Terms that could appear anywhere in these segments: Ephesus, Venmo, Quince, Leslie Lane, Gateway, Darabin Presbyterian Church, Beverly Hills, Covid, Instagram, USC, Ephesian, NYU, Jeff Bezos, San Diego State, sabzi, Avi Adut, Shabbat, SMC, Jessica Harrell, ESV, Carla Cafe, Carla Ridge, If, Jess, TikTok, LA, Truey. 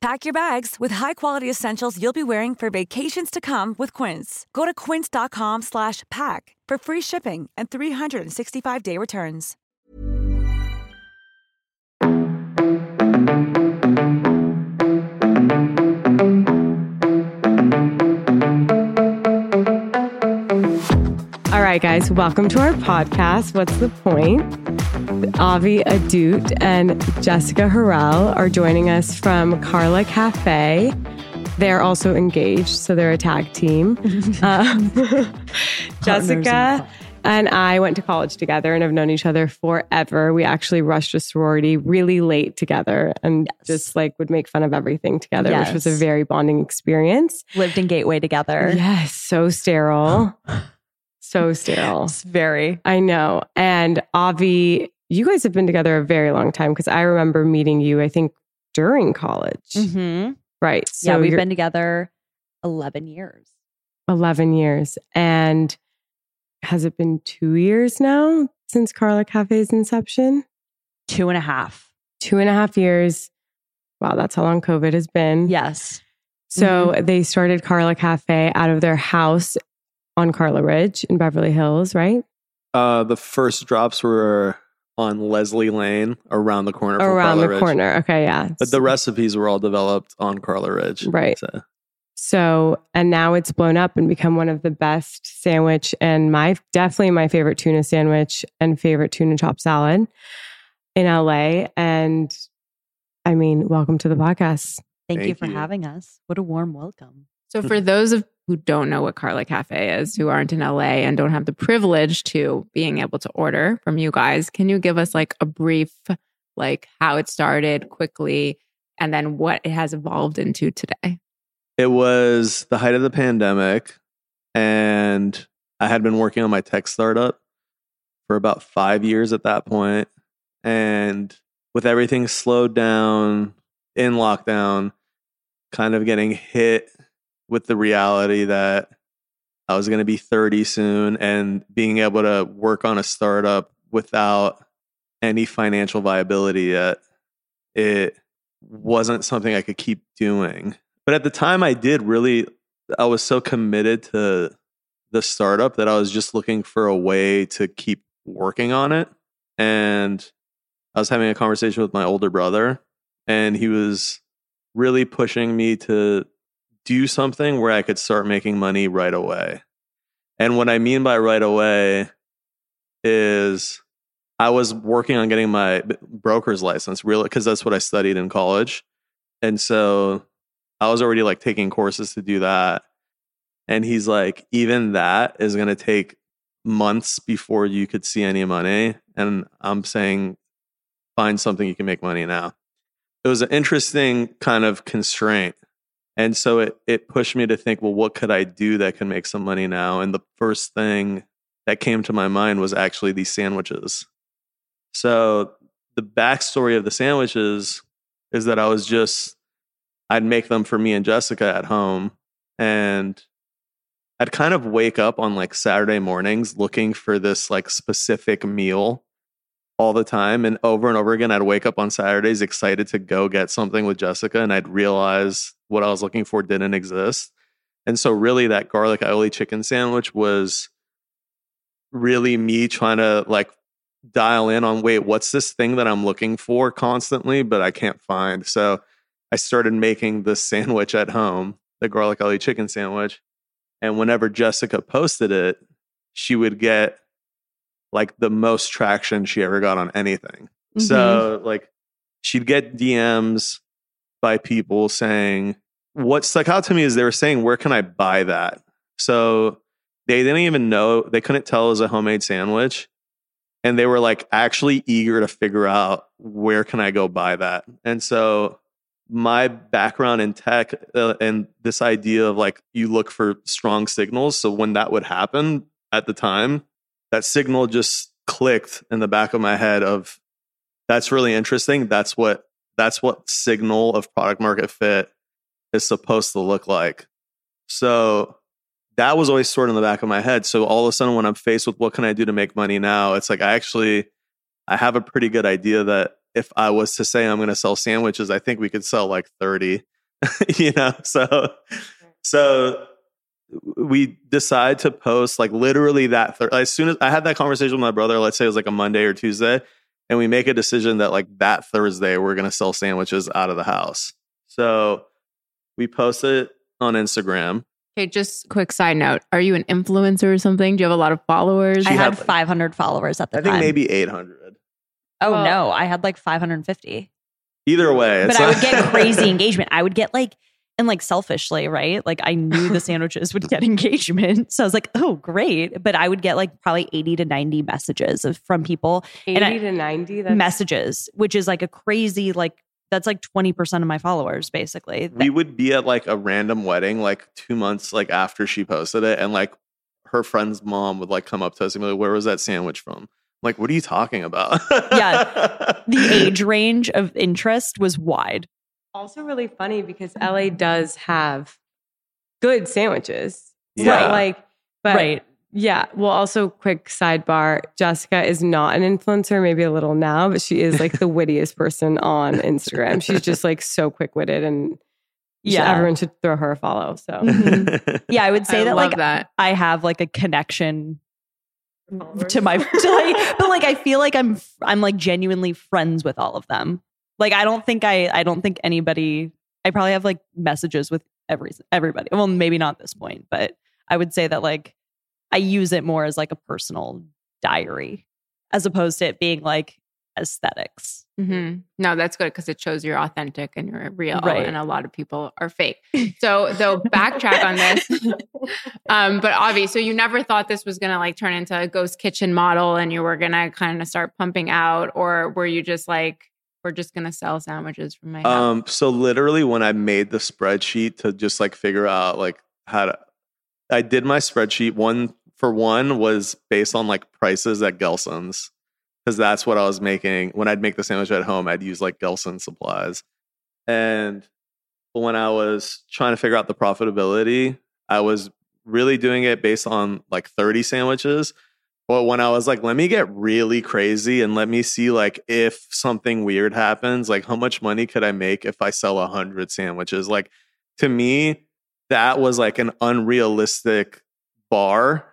Pack your bags with high-quality essentials you'll be wearing for vacations to come with Quince. Go to quince.com/pack for free shipping and 365-day returns. All right, guys, welcome to our podcast, What's the Point? Avi Adut and Jessica Harrell are joining us from Carla Cafe. They're also engaged, so they're a tag team. Jessica and I went to college together and have known each other forever. We actually rushed a sorority really late together and just like would make fun of everything together, which was a very bonding experience. Lived in Gateway together. Yes, so sterile. So sterile. It's very. I know. And Avi, you guys have been together a very long time because I remember meeting you, I think, during college. Mm-hmm. Right. So yeah, we've been together 11 years. 11 years. And has it been 2 years now since Carla Cafe's inception? 2.5. 2.5 years. Wow, that's how long COVID has been. Yes. So They started Carla Cafe out of their house on Carla Ridge in Beverly Hills, right? The first drops were on Leslie Lane around the corner. Okay, yeah. But the recipes were all developed on Carla Ridge. Right. So, and now it's blown up and become one of the best sandwich and definitely my favorite tuna sandwich and favorite tuna chop salad in LA. And I mean, welcome to the podcast. Thank you for having us. What a warm welcome. So for those of who don't know what Carla Cafe is, who aren't in LA and don't have the privilege to being able to order from you guys, can you give us like a brief, like how it started quickly and then what it has evolved into today? It was the height of the pandemic and I had been working on my tech startup for about 5 years at that point. And with everything slowed down in lockdown, kind of getting hit with the reality that I was going to be 30 soon and being able to work on a startup without any financial viability yet, it wasn't something I could keep doing. But at the time I was so committed to the startup that I was just looking for a way to keep working on it. And I was having a conversation with my older brother and he was really pushing me to do something where I could start making money right away. And what I mean by right away is I was working on getting my broker's license, really, because that's what I studied in college. And so I was already like taking courses to do that. And he's like, even that is going to take months before you could see any money. And I'm saying, find something you can make money now. It was an interesting kind of constraint. And so it pushed me to think, well, what could I do that can make some money now? And the first thing that came to my mind was actually these sandwiches. So the backstory of the sandwiches is that I'd make them for me and Jessica at home. And I'd kind of wake up on like Saturday mornings looking for this like specific meal all the time. And over again, I'd wake up on Saturdays excited to go get something with Jessica, and I'd realize what I was looking for didn't exist. And so really that garlic aioli chicken sandwich was really me trying to like dial in on, wait, what's this thing that I'm looking for constantly, but I can't find. So I started making this sandwich at home, the garlic aioli chicken sandwich. And whenever Jessica posted it, she would get like the most traction she ever got on anything. Mm-hmm. So like she'd get DMs by people saying, what stuck out to me is they were saying, where can I buy that? So they didn't even know, they couldn't tell it was a homemade sandwich. And they were like actually eager to figure out, where can I go buy that? And so my background in tech and this idea of like, you look for strong signals. So when that would happen at the time, that signal just clicked in the back of my head of, that's really interesting. That's what signal of product market fit is supposed to look like. So that was always sort of in the back of my head. So all of a sudden when I'm faced with what can I do to make money now, it's like, I have a pretty good idea that if I was to say I'm going to sell sandwiches, I think we could sell like 30, you know? So we decide to post like literally that. As soon as I had that conversation with my brother, let's say it was like a Monday or Tuesday, and we make a decision that like that Thursday, we're going to sell sandwiches out of the house. So we post it on Instagram. Okay, just quick side note. Are you an influencer or something? Do you have a lot of followers? I had like 500 followers at the time. I think maybe 800. Oh, no. I had like 550. Either way. But I would get crazy engagement. I would get like, and like selfishly, right? Like I knew the sandwiches would get engagement. So I was like, oh, great. But I would get like probably 80 to 90 messages from people. 80 to 90? That's... messages, which is like a crazy, like, that's like 20% of my followers, basically. We would be at like a random wedding, like 2 months, like after she posted it. And like her friend's mom would like come up to us and be like, where was that sandwich from? Like, what are you talking about? Yeah. The age range of interest was wide. Also really funny because LA does have good sandwiches. Yeah. Right. Yeah. Well, also quick sidebar. Jessica is not an influencer, maybe a little now, but she is like the wittiest person on Instagram. She's just like so quick-witted, and yeah, everyone should throw her a follow. So mm-hmm. Yeah, I would say that I have like a connection to my, but like, I feel like I'm like genuinely friends with all of them. Like, I don't think anybody, I probably have like messages with everybody. Well, maybe not at this point, but I would say that like, I use it more as like a personal diary as opposed to it being like aesthetics. Mm-hmm. No, that's good because it shows you're authentic and you're real, right? And a lot of people are fake. So though, backtrack on this. But Avi, so you never thought this was going to like turn into a ghost kitchen model and you were going to kind of start pumping out, or were you just like, we're just going to sell sandwiches from my house? So literally when I made the spreadsheet to just like figure out like how to, I did my spreadsheet. One was based on like prices at Gelson's, because that's what I was making. When I'd make the sandwich at home, I'd use like Gelson's supplies. And when I was trying to figure out the profitability, I was really doing it based on like 30 sandwiches. But when I was like, let me get really crazy and let me see like if something weird happens, like how much money could I make if I sell 100 sandwiches? Like to me, that was like an unrealistic bar.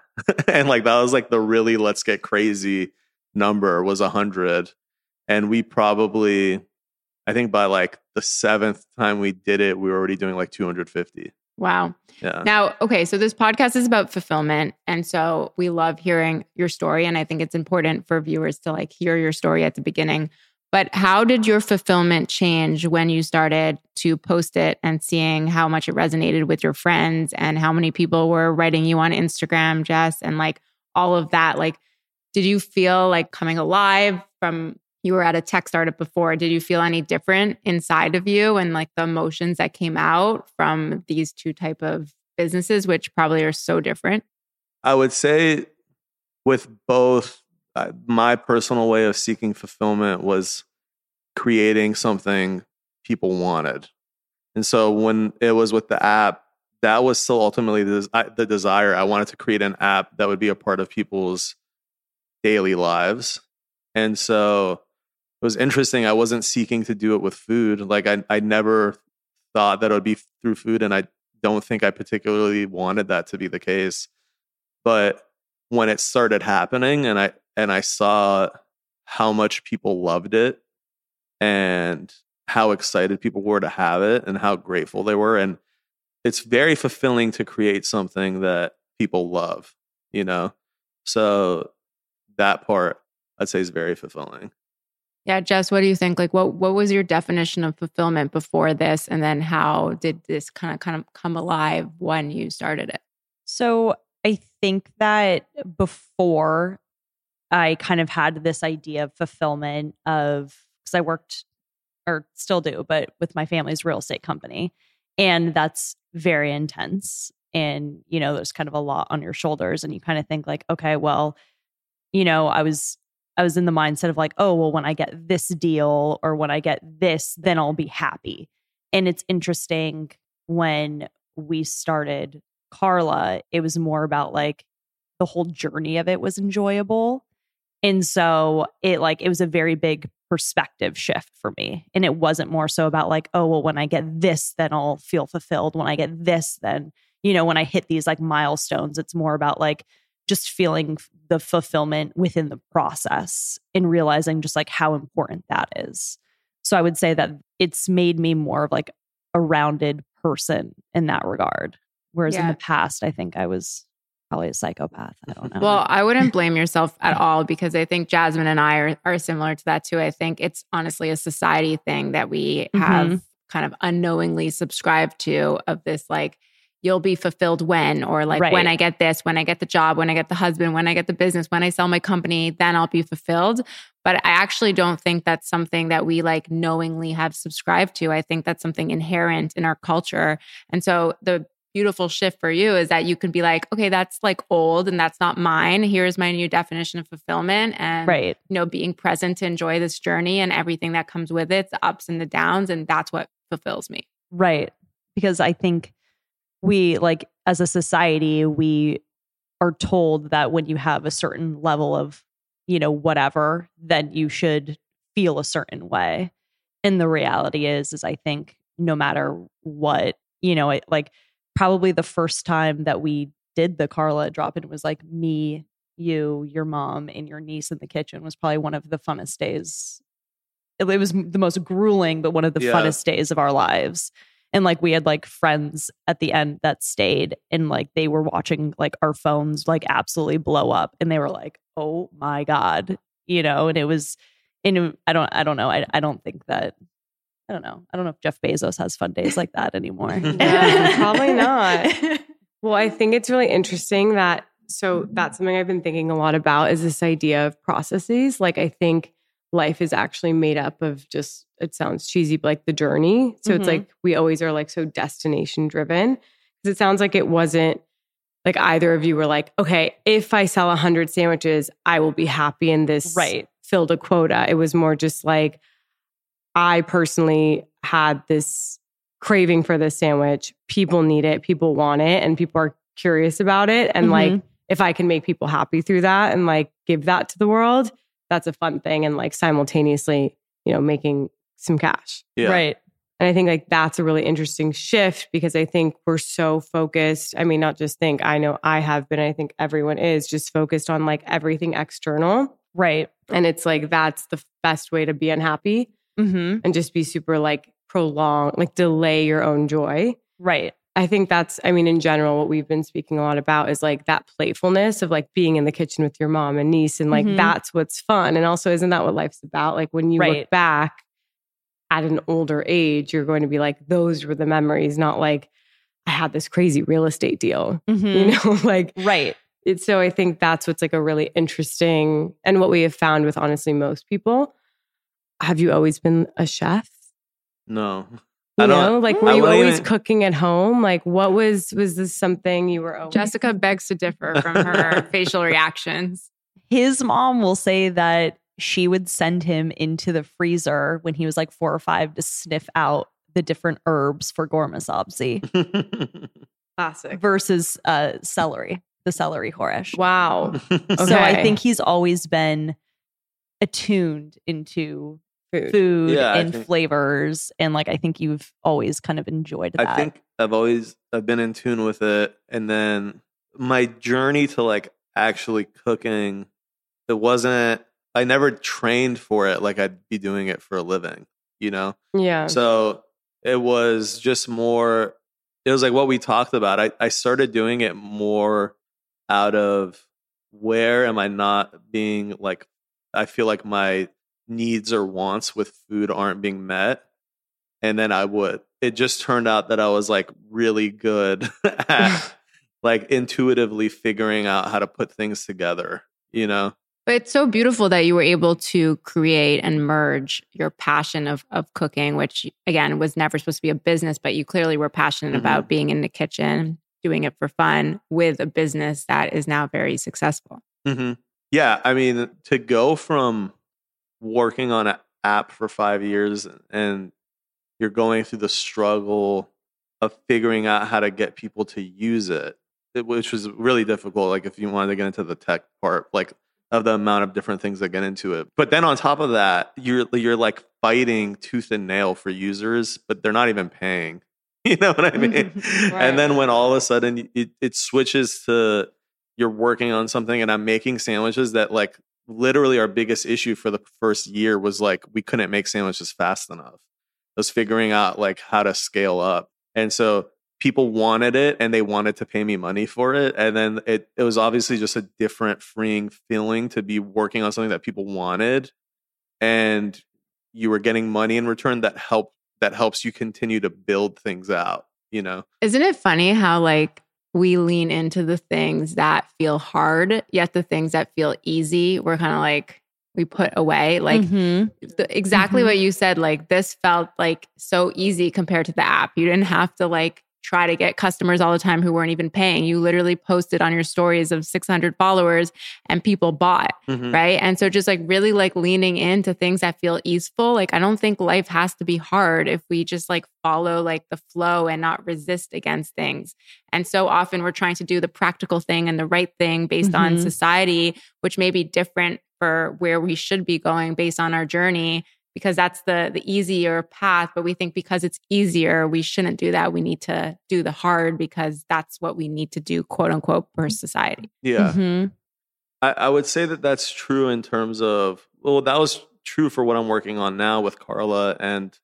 And like, that was like the really let's get crazy number was 100. And we probably, I think by like the seventh time we did it, we were already doing like 250. Wow. Yeah. Now, okay. So this podcast is about fulfillment. And so we love hearing your story. And I think it's important for viewers to like hear your story at the beginning. But how did your fulfillment change when you started to post it and seeing how much it resonated with your friends and how many people were writing you on Instagram, Jess, and like all of that? Like, did you feel like coming alive from, you were at a tech startup before, did you feel any different inside of you and like the emotions that came out from these two type of businesses, which probably are so different? I would say with both, my personal way of seeking fulfillment was creating something people wanted. And so when it was with the app, that was still ultimately the desire. I wanted to create an app that would be a part of people's daily lives. And so it was interesting. I wasn't seeking to do it with food. Like I never thought that it would be through food. And I don't think I particularly wanted that to be the case. But when it started happening and I saw how much people loved it and how excited people were to have it and how grateful they were. And it's very fulfilling to create something that people love, you know? So that part, I'd say, is very fulfilling. Yeah. Jess, what do you think? Like, what was your definition of fulfillment before this? And then how did this kind of come alive when you started it? So I think that before I kind of had this idea of fulfillment because I worked or still do, but with my family's real estate company. And that's very intense. And, you know, there's kind of a lot on your shoulders and you kind of think like, okay, well, you know, I was in the mindset of like, oh, well, when I get this deal or when I get this, then I'll be happy. And it's interesting when we started Carla, it was more about like the whole journey of it was enjoyable. And so it was a very big perspective shift for me. And it wasn't more so about like, oh, well, when I get this, then I'll feel fulfilled. When I get this, then, you know, when I hit these like milestones, it's more about like just feeling the fulfillment within the process and realizing just like how important that is. So I would say that it's made me more of like a rounded person in that regard. Whereas in the past, I think I was probably a psychopath. I don't know. Well, I wouldn't blame yourself at all, because I think Jasmine and I are similar to that too. I think it's honestly a society thing that we have kind of unknowingly subscribed to, of this like, you'll be fulfilled when, or like when I get this, when I get the job, when I get the husband, when I get the business, when I sell my company, then I'll be fulfilled. But I actually don't think that's something that we like knowingly have subscribed to. I think that's something inherent in our culture. And so the beautiful shift for you is that you can be like, okay, that's like old and that's not mine. Here's my new definition of fulfillment and, you know, being present to enjoy this journey and everything that comes with it, the ups and the downs. And that's what fulfills me. Right. Because I think we, like, as a society, we are told that when you have a certain level of, you know, whatever, then you should feel a certain way. And the reality is I think no matter what, you know, probably the first time that we did the Carla drop-in was like me, you, your mom, and your niece in the kitchen was probably one of the funnest days. It was the most grueling, but one of the funnest days of our lives. And like we had like friends at the end that stayed, and like they were watching like our phones like absolutely blow up, and they were like, "Oh my God," you know. And it was, and I don't know. I don't know. I don't know if Jeff Bezos has fun days like that anymore. Yeah, probably not. Well, I think it's really interesting that, so that's something I've been thinking a lot about, is this idea of processes. Like, I think life is actually made up of just, it sounds cheesy, but like the journey. So it's like, we always are like, so destination driven. Because it sounds like it wasn't like either of you were like, okay, if I sell 100 sandwiches, I will be happy, and this filled a quota. It was more just like, I personally had this craving for this sandwich. People need it. People want it. And people are curious about it. And like, if I can make people happy through that and like give that to the world, that's a fun thing. And like simultaneously, you know, making some cash. Yeah. Right. And I think like that's a really interesting shift, because I think we're so focused. I mean, not just think, I know I have been, I think everyone is just focused on like everything external. Right. And it's like, that's the best way to be unhappy. And just be super like prolonged, like delay your own joy. Right. I think that's, I mean, in general, what we've been speaking a lot about is like that playfulness of like being in the kitchen with your mom and niece, and like that's what's fun. And also, isn't that what life's about? Like when you look back at an older age, you're going to be like, those were the memories, not like I had this crazy real estate deal, you know, like, It's, so I think that's what's like a really interesting, and what we have found with honestly most people. Have you always been a chef? No. I don't know. Like, were you always cooking at home? Like, what was this something you were always... Jessica begs to differ from her facial reactions. His mom will say that she would send him into the freezer when he was like 4 or 5 to sniff out the different herbs for gourmet sabzi. Classic. Versus celery, the celery Horish. Wow. Okay. So I think he's always been attuned into food and flavors. And like, I think you've always kind of enjoyed that. I think I've been in tune with it. And then my journey to like actually cooking, I never trained for it. Like I'd be doing it for a living, you know? Yeah. So it was just more, it was like what we talked about. I started doing it more out of where am I not being like, I feel like my needs or wants with food aren't being met. And then it just turned out that I was like really good at like intuitively figuring out how to put things together, you know? But it's so beautiful that you were able to create and merge your passion of cooking, which again was never supposed to be a business, but you clearly were passionate about being in the kitchen, doing it for fun, with a business that is now very successful. Mm-hmm. Yeah. I mean, to go from working on an app for 5 years and you're going through the struggle of figuring out how to get people to use it, which was really difficult. Like if you wanted to get into the tech part, like of the amount of different things that get into it. But then on top of that, you're like fighting tooth and nail for users, but they're not even paying. You know what I mean? Right. And then when all of a sudden it switches to you're working on something and I'm making sandwiches that like literally our biggest issue for the first year was like we couldn't make sandwiches fast enough. It was figuring out like how to scale up. And so people wanted it and they wanted to pay me money for it. And then it was obviously just a different freeing feeling to be working on something that people wanted and you were getting money in return that helps you continue to build things out, you know? Isn't it funny how like we lean into the things that feel hard, yet the things that feel easy, we're kind of like, we put away, like exactly what you said, like this felt like so easy compared to the app. You didn't have to like try to get customers all the time who weren't even paying. You literally posted on your stories of 600 followers and people bought, right? And so just like really like leaning into things that feel easeful. Like I don't think life has to be hard if we just like follow like the flow and not resist against things. And so often we're trying to do the practical thing and the right thing based on society, which may be different for where we should be going based on our journey, because that's the easier path. But we think because it's easier, we shouldn't do that. We need to do the hard because that's what we need to do, quote unquote, for society. Yeah. Mm-hmm. I would say that that's true in terms of, well, that was true for what I'm working on now with Carla and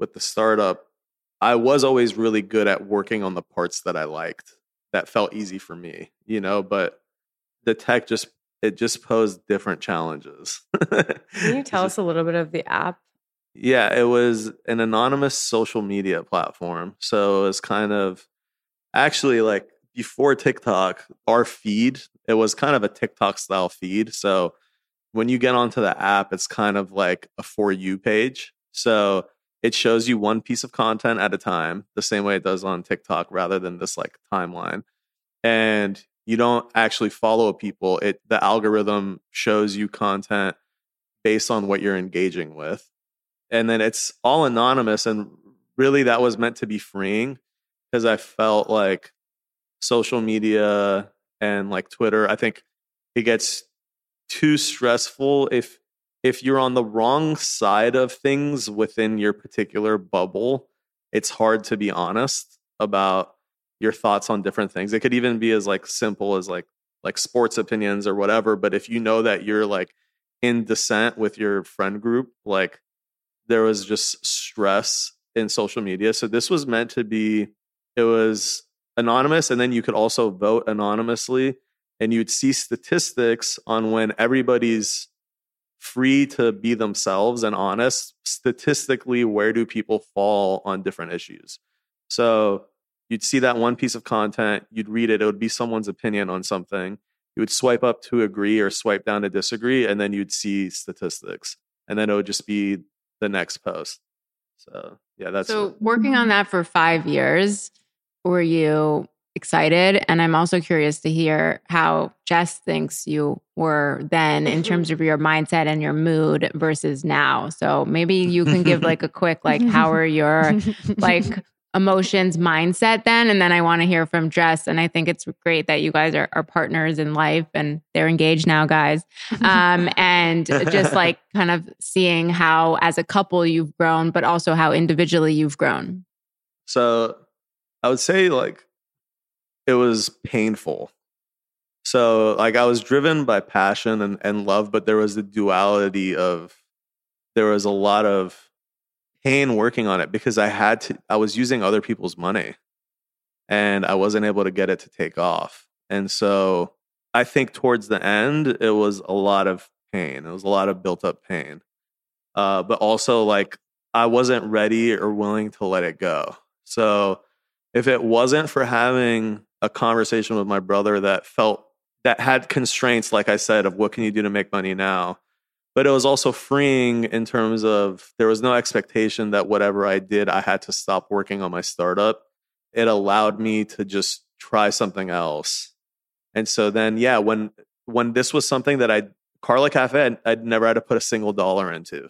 with the startup. I was always really good at working on the parts that I liked that felt easy for me, you know, but the tech just posed different challenges. Can you tell us a little bit of the app? Yeah, it was an anonymous social media platform. So it was kind of actually like before TikTok, our feed, it was kind of a TikTok style feed. So when you get onto the app, it's kind of like a For You page. So it shows you one piece of content at a time, the same way it does on TikTok rather than this like timeline. And you don't actually follow people. The algorithm shows you content based on what you're engaging with. And then it's all anonymous. And really that was meant to be freeing because I felt like social media and like Twitter, I think it gets too stressful if you're on the wrong side of things within your particular bubble. It's hard to be honest about your thoughts on different things. It could even be as like simple as like sports opinions or whatever. But if you know that you're like in dissent with your friend group, like there was just stress in social media. So this was meant to be, it was anonymous. And then you could also vote anonymously and you'd see statistics on when everybody's free to be themselves and honest. Statistically, where do people fall on different issues? So you'd see that one piece of content, you'd read it, it would be someone's opinion on something. You would swipe up to agree or swipe down to disagree, and then you'd see statistics. And then it would just be the next post. So, yeah, that's... So working on that for 5 years, were you excited? And I'm also curious to hear how Jess thinks you were then in terms of your mindset and your mood versus now. So maybe you can give like a quick, like, how are your, like... emotions mindset then. And then I want to hear from Jess. And I think it's great that you guys are partners in life and they're engaged now, guys. And just like kind of seeing how as a couple you've grown, but also how individually you've grown. So I would say like it was painful. So like I was driven by passion and love, but there was the duality of, there was a lot of pain working on it because I was using other people's money and I wasn't able to get it to take off. And so I think towards the end, it was a lot of pain. It was a lot of built up pain. But also like I wasn't ready or willing to let it go. So if it wasn't for having a conversation with my brother that had constraints, like I said, of what can you do to make money now? But it was also freeing in terms of there was no expectation that whatever I did, I had to stop working on my startup. It allowed me to just try something else. And so then, yeah, when this was something that Carla Cafe, I'd never had to put a single dollar into,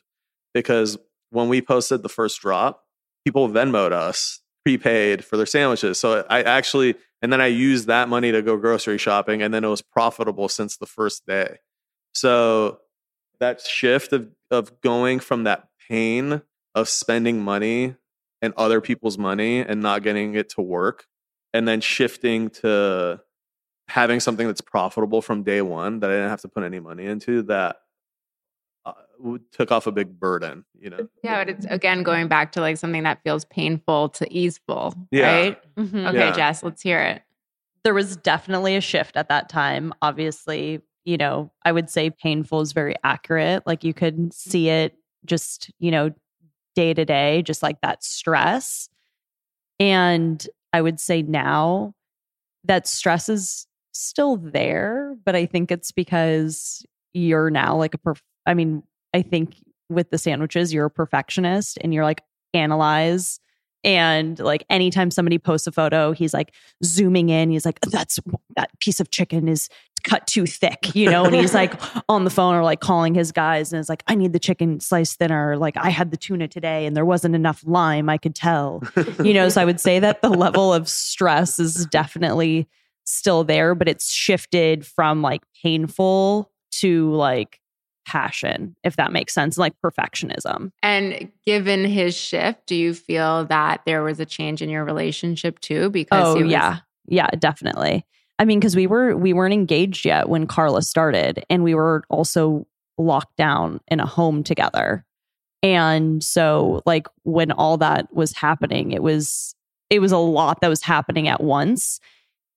because when we posted the first drop, people Venmo'd us prepaid for their sandwiches. So and then I used that money to go grocery shopping, and then it was profitable since the first day. So that shift of going from that pain of spending money and other people's money and not getting it to work, and then shifting to having something that's profitable from day one that I didn't have to put any money into, that took off a big burden, you know? Yeah, but it's again going back to like something that feels painful to easeful, right? Mm-hmm. Okay, yeah. Jess, let's hear it. There was definitely a shift at that time. Obviously, you know, I would say painful is very accurate. Like you could see it just, you know, day to day, just like that stress. And I would say now that stress is still there, but I think it's because you're now like I think with the sandwiches, you're a perfectionist and you're like, analyze. And like anytime somebody posts a photo, he's like zooming in. He's like, that piece of chicken is cut too thick, you know? And he's like on the phone or like calling his guys and it's like, I need the chicken sliced thinner. Like I had the tuna today and there wasn't enough lime. I could tell, you know? So I would say that the level of stress is definitely still there, but it's shifted from like painful to like passion, if that makes sense, like perfectionism. And given his shift, do you feel that there was a change in your relationship too? Because yeah, definitely. I mean, because we weren't engaged yet when Carla started, and we were also locked down in a home together. And so, like when all that was happening, it was a lot that was happening at once.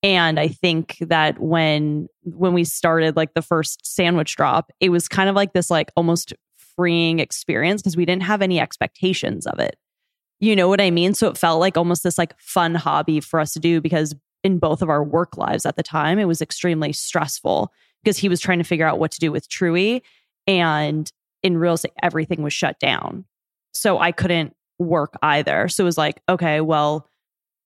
And I think that when we started like the first sandwich drop, it was kind of like this like almost freeing experience because we didn't have any expectations of it. You know what I mean? So it felt like almost this like fun hobby for us to do, because in both of our work lives at the time, it was extremely stressful because he was trying to figure out what to do with Truey, and in real estate, everything was shut down. So I couldn't work either. So it was like, okay, well,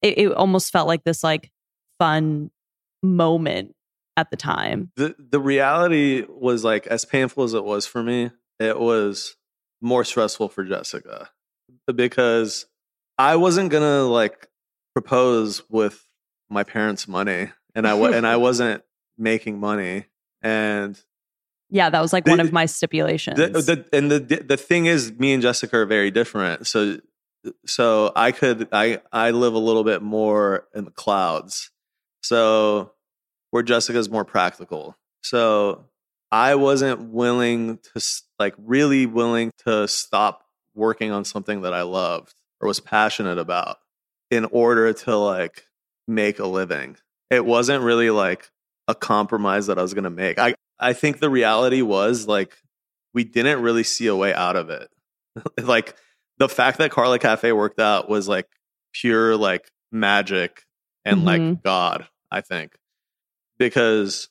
it almost felt like this like fun moment at the time. The reality was like, as painful as it was for me, it was more stressful for Jessica, because I wasn't gonna like propose with my parents' money, and I wasn't making money, and yeah, that was like one of my stipulations. The thing is, me and Jessica are very different, so I live a little bit more in the clouds. So where Jessica's more practical. So I wasn't really willing to stop working on something that I loved or was passionate about in order to like make a living. It wasn't really like a compromise that I was going to make. I think the reality was like, we didn't really see a way out of it. Like the fact that Carla Cafe worked out was like pure like magic and like God. I think, because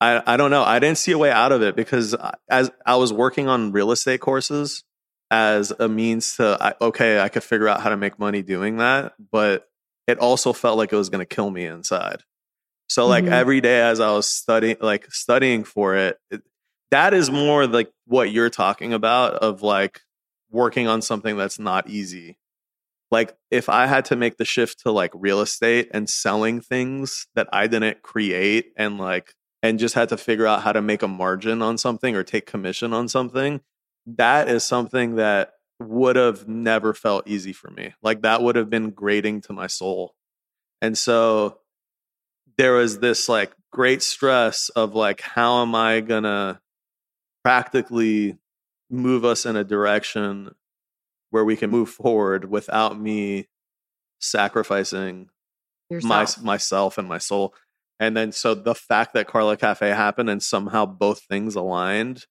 I don't know. I didn't see a way out of it, because as I was working on real estate courses as a means to, I could figure out how to make money doing that, but it also felt like it was going to kill me inside. So like every day as I was studying for it, that is more like what you're talking about of like working on something that's not easy. Like, if I had to make the shift to like real estate and selling things that I didn't create and like, and just had to figure out how to make a margin on something or take commission on something, that is something that would have never felt easy for me. Like, that would have been grating to my soul. And so there was this like great stress of like, how am I gonna practically move us in a direction where we can move forward without me sacrificing myself and my soul? And then so the fact that Carla Cafe happened and somehow both things aligned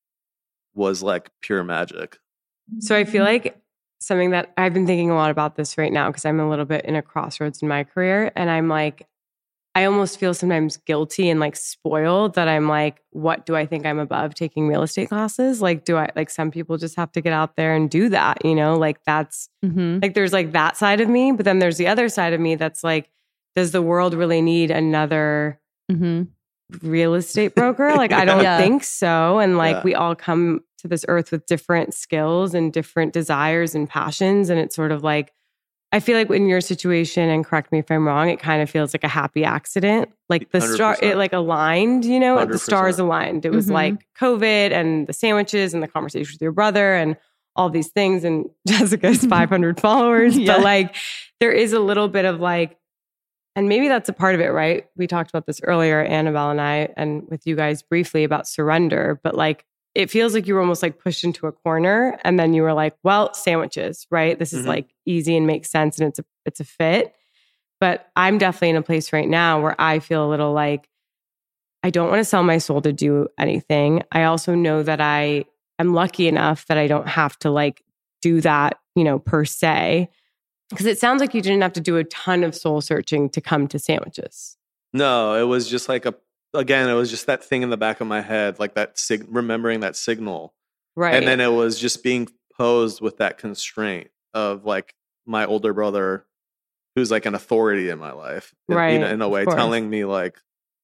was like pure magic. So I feel like something that I've been thinking a lot about this right now, because I'm a little bit in a crossroads in my career, and I'm like, I almost feel sometimes guilty and like spoiled that I'm like, what do I think I'm above taking real estate classes? Like, do I, like, some people just have to get out there and do that, you know? Like, that's like, there's like that side of me, but then there's the other side of me that's like, does the world really need another real estate broker? Like, I don't think so. And like, we all come to this earth with different skills and different desires and passions. And it's sort of like, I feel like in your situation, and correct me if I'm wrong, it kind of feels like a happy accident. Like the star, it like aligned, you know, the stars aligned. It was like COVID and the sandwiches and the conversation with your brother and all these things. And Jessica's 500 followers. But like, there is a little bit of like, and maybe that's a part of it, right? We talked about this earlier, Annabelle and I, and with you guys briefly about surrender, but like, it feels like you were almost like pushed into a corner, and then you were like, well, sandwiches, right? This is like easy and makes sense, and it's a fit. But I'm definitely in a place right now where I feel a little like, I don't want to sell my soul to do anything. I also know that I am lucky enough that I don't have to like do that, you know, per se. Because it sounds like you didn't have to do a ton of soul searching to come to sandwiches. No, it was just like it was just that thing in the back of my head, like that remembering that signal. Right. And then it was just being posed with that constraint of like my older brother, who's like an authority in my life, right, in a way, telling me like,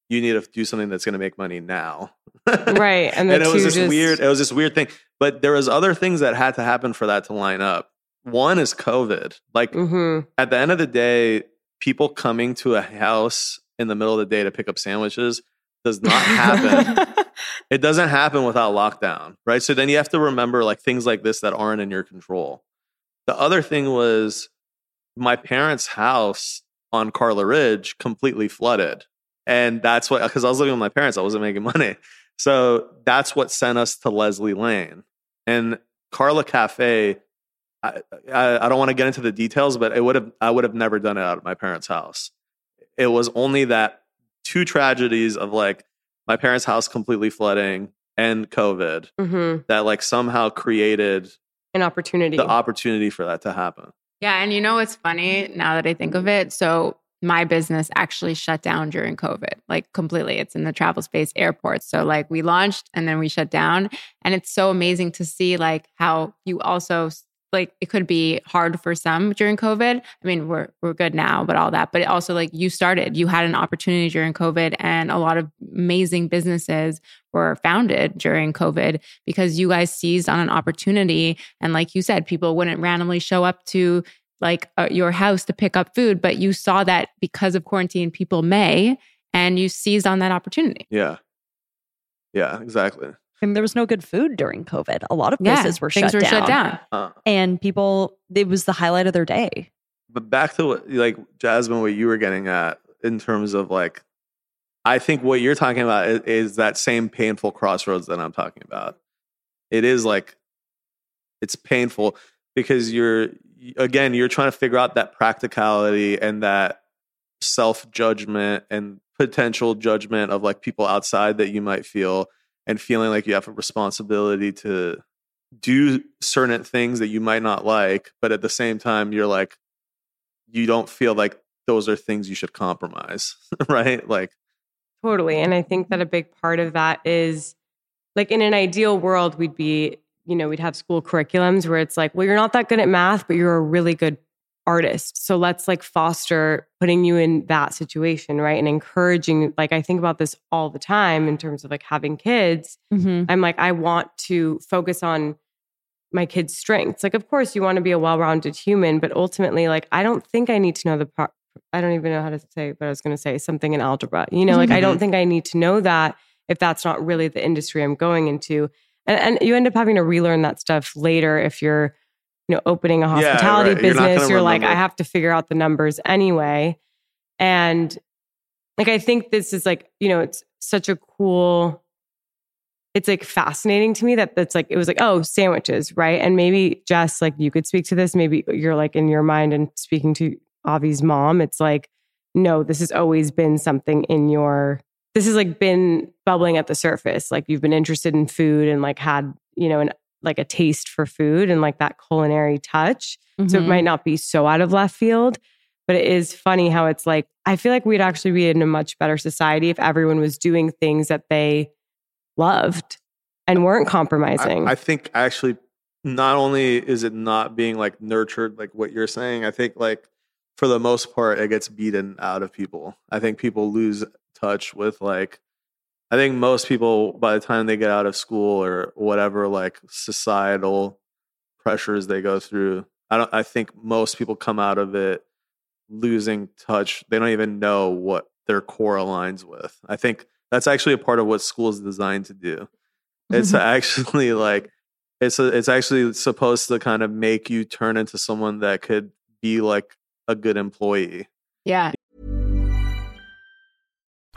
you need to do something that's going to make money now. Right. And, and it was this weird thing. But there was other things that had to happen for that to line up. One is COVID. Like at the end of the day, people coming to a house in the middle of the day to pick up sandwiches does not happen. It doesn't happen without lockdown, right? So then you have to remember like things like this that aren't in your control. The other thing was my parents' house on Carla Ridge completely flooded. And that's what, because I was living with my parents, I wasn't making money. So that's what sent us to Leslie Lane. And Carla Cafe, I don't want to get into the details, but I would have never done it out of my parents' house. It was only that two tragedies of like my parents' house completely flooding and COVID that like somehow created the opportunity for that to happen. Yeah. And you know what's funny now that I think of it? So my business actually shut down during COVID, like completely. It's in the travel space airport. So like we launched and then we shut down. And it's so amazing to see like how you also like it could be hard for some during COVID. I mean, we're good now, but all that. But it also like you had an opportunity during COVID, and a lot of amazing businesses were founded during COVID because you guys seized on an opportunity. And like you said, people wouldn't randomly show up to like your house to pick up food, but you saw that because of quarantine, people may, and you seized on that opportunity. Yeah. Yeah, exactly. I mean, there was no good food during COVID. A lot of places were shut down. And people, it was the highlight of their day. But back to what, like Jasmine, what you were getting at in terms of like, I think what you're talking about is that same painful crossroads that I'm talking about. It is like, it's painful because you're trying to figure out that practicality and that self-judgment and potential judgment of like people outside that you might feel. And feeling like you have a responsibility to do certain things that you might not like, but at the same time, you're like, you don't feel like those are things you should compromise, right? Like, totally. And I think that a big part of that is like in an ideal world, we'd be, you know, we'd have school curriculums where it's like, well, you're not that good at math, but you're a really good artist. So let's like foster putting you in that situation, right? And encouraging, like I think about this all the time in terms of like having kids. I'm like, I want to focus on my kids' strengths. Like, of course, you want to be a well-rounded human, but ultimately, like, I don't think I need to know I don't even know how to say what I was going to say, something in algebra. You know, like, I don't think I need to know that if that's not really the industry I'm going into. And you end up having to relearn that stuff later if you're, you know, opening a hospitality business. You're like, I have to figure out the numbers anyway. And like, I think this is like, you know, it's such a cool... It's like fascinating to me that that's like, it was like, oh, sandwiches, right? And maybe Jess, like you could speak to this. Maybe you're like in your mind and speaking to Avi's mom. It's like, no, this has always been something in your, this has like been bubbling at the surface. Like you've been interested in food and like had, you know, like a taste for food and like that culinary touch. Mm-hmm. So it might not be so out of left field, but it is funny how it's like, I feel like we'd actually be in a much better society if everyone was doing things that they loved and weren't compromising. I think actually not only is it not being like nurtured, like what you're saying, I think like for the most part, it gets beaten out of people. I think people lose touch with like, I think most people by the time they get out of school or whatever, like societal pressures they go through, I think most people come out of it losing touch. They don't even know what their core aligns with. I think that's actually a part of what school is designed to do. It's actually like, it's actually supposed to kind of make you turn into someone that could be like a good employee. Yeah.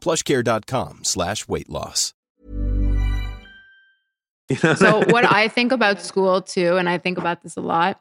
PlushCare.com/weight loss. So what I think about school too, and I think about this a lot,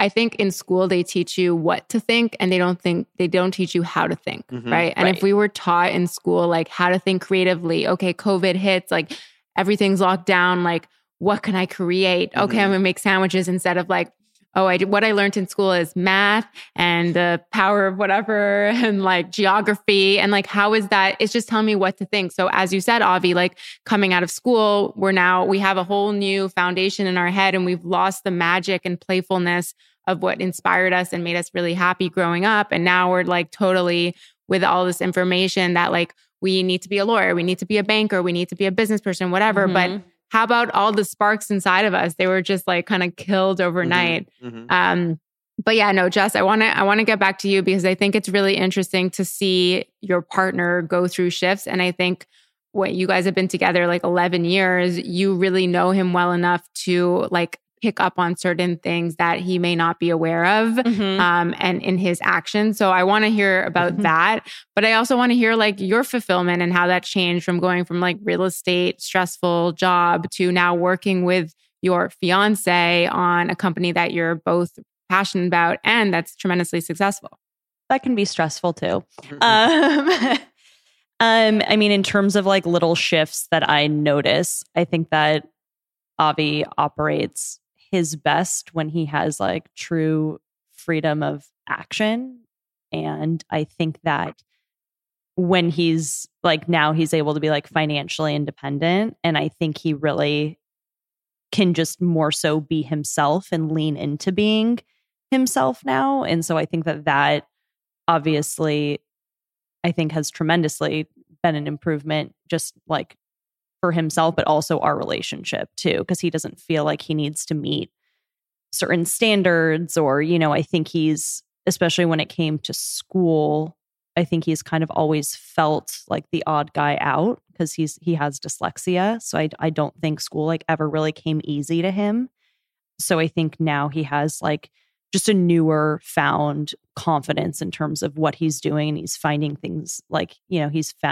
I think in school they teach you what to think and they don't teach you how to think, right? And if we were taught in school, like how to think creatively, okay, COVID hits, like everything's locked down, like what can I create? Okay, I'm going to make sandwiches instead of like, oh, what I learned in school is math and the power of whatever and like geography. And like, how is that? It's just telling me what to think. So as you said, Avi, like coming out of school, we have a whole new foundation in our head and we've lost the magic and playfulness of what inspired us and made us really happy growing up. And now we're like totally with all this information that like, we need to be a lawyer, we need to be a banker, we need to be a business person, whatever. But how about all the sparks inside of us? They were just like kind of killed overnight. But yeah, no, Jess, I want to get back to you because I think it's really interesting to see your partner go through shifts. And I think what you guys have been together like 11 years, you really know him well enough to like pick up on certain things that he may not be aware of and in his actions. So I want to hear about that. But I also want to hear like your fulfillment and how that changed from going from like real estate, stressful job to now working with your fiance on a company that you're both passionate about and that's tremendously successful. That can be stressful too. I mean, in terms of like little shifts that I notice, I think that Avi operates his best when he has like true freedom of action. And I think that when he's like now he's able to be like financially independent. And I think he really can just more so be himself and lean into being himself now. And so I think that obviously I think has tremendously been an improvement just like for himself, but also our relationship too, because he doesn't feel like he needs to meet certain standards or, you know, I think he's, especially when it came to school, I think he's kind of always felt like the odd guy out because he has dyslexia. So I don't think school like ever really came easy to him. So I think now he has like just a newer found confidence in terms of what he's doing. He's finding things like, you know,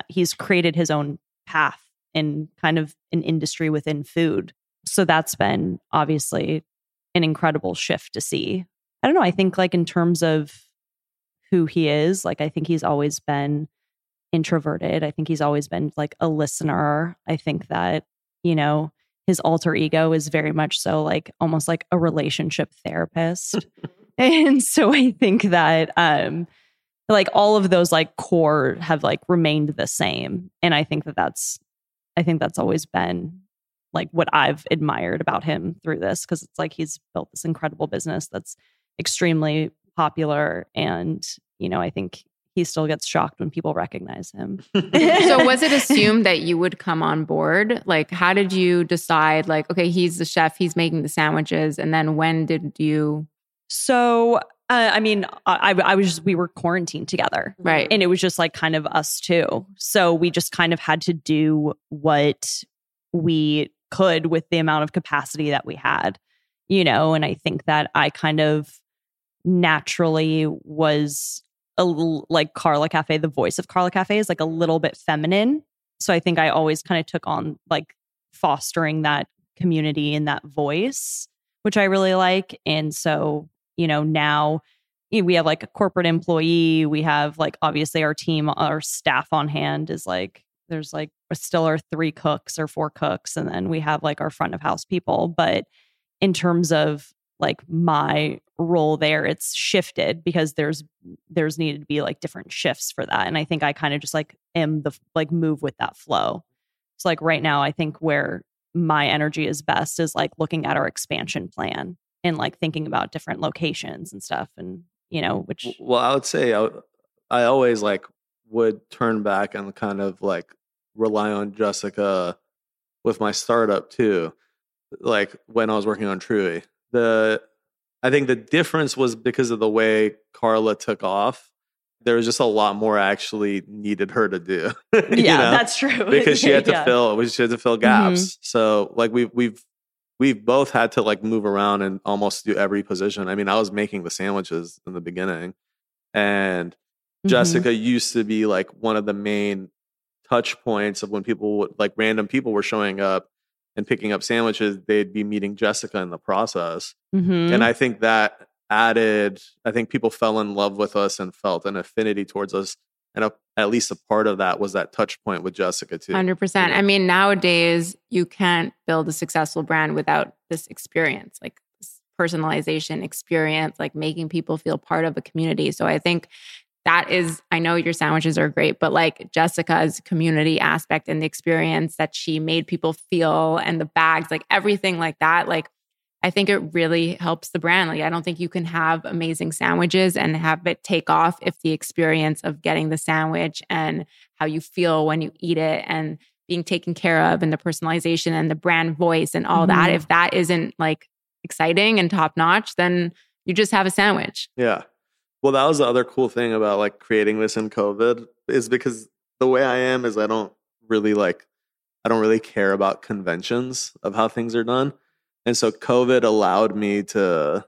he's created his own path in kind of an industry within food. So that's been obviously an incredible shift to see. I don't know. I think like in terms of who he is, like I think he's always been introverted. I think he's always been like a listener. I think that, you know, his alter ego is very much so like almost like a relationship therapist. And so I think that like all of those like core have like remained the same. And I think that that's always been like what I've admired about him through this, because it's like he's built this incredible business that's extremely popular. And, you know, I think he still gets shocked when people recognize him. So was it assumed that you would come on board? Like, how did you decide like, okay, he's the chef, he's making the sandwiches. And then when did you? So, I mean, I was just, we were quarantined together. Right. And it was just like kind of us two. So we just kind of had to do what we could with the amount of capacity that we had, you know? And I think that I kind of naturally was like Carla Cafe, the voice of Carla Cafe is like a little bit feminine. So I think I always kind of took on like fostering that community and that voice, which I really like. And so, you know, now we have like a corporate employee. We have like, obviously our team, our staff on hand is like, there's like still our 3 cooks or 4 cooks. And then we have like our front of house people. But in terms of like my role there, it's shifted because there's needed to be like different shifts for that. And I think I kind of just like am the like move with that flow. So like right now, I think where my energy is best is like looking at our expansion plan and like thinking about different locations and stuff. And, you know, which. Well, I would say I always like would turn back and kind of like rely on Jessica with my startup too. Like when I was working on Truey, I think the difference was because of the way Carla took off. There was just a lot more I actually needed her to do. Yeah, that's true. Because she had to fill gaps. Mm-hmm. So like we've both had to like move around and almost do every position. I mean, I was making the sandwiches in the beginning, and mm-hmm. Jessica used to be like one of the main touch points of when people would like random people were showing up and picking up sandwiches, they'd be meeting Jessica in the process. Mm-hmm. And I think that I think people fell in love with us and felt an affinity towards us. And at least a part of that was that touch point with Jessica too. 100%. Yeah. I mean, nowadays you can't build a successful brand without this experience, like this personalization experience, like making people feel part of a community. So I think that is, I know your sandwiches are great, but like Jessica's community aspect and the experience that she made people feel and the bags, like everything like that, like I think it really helps the brand. Like I don't think you can have amazing sandwiches and have it take off if the experience of getting the sandwich and how you feel when you eat it and being taken care of and the personalization and the brand voice and all mm-hmm. that, if that isn't like exciting and top notch, then you just have a sandwich. Yeah. Well, that was the other cool thing about like creating this in COVID is because the way I am is I don't really care about conventions of how things are done. And so COVID allowed me to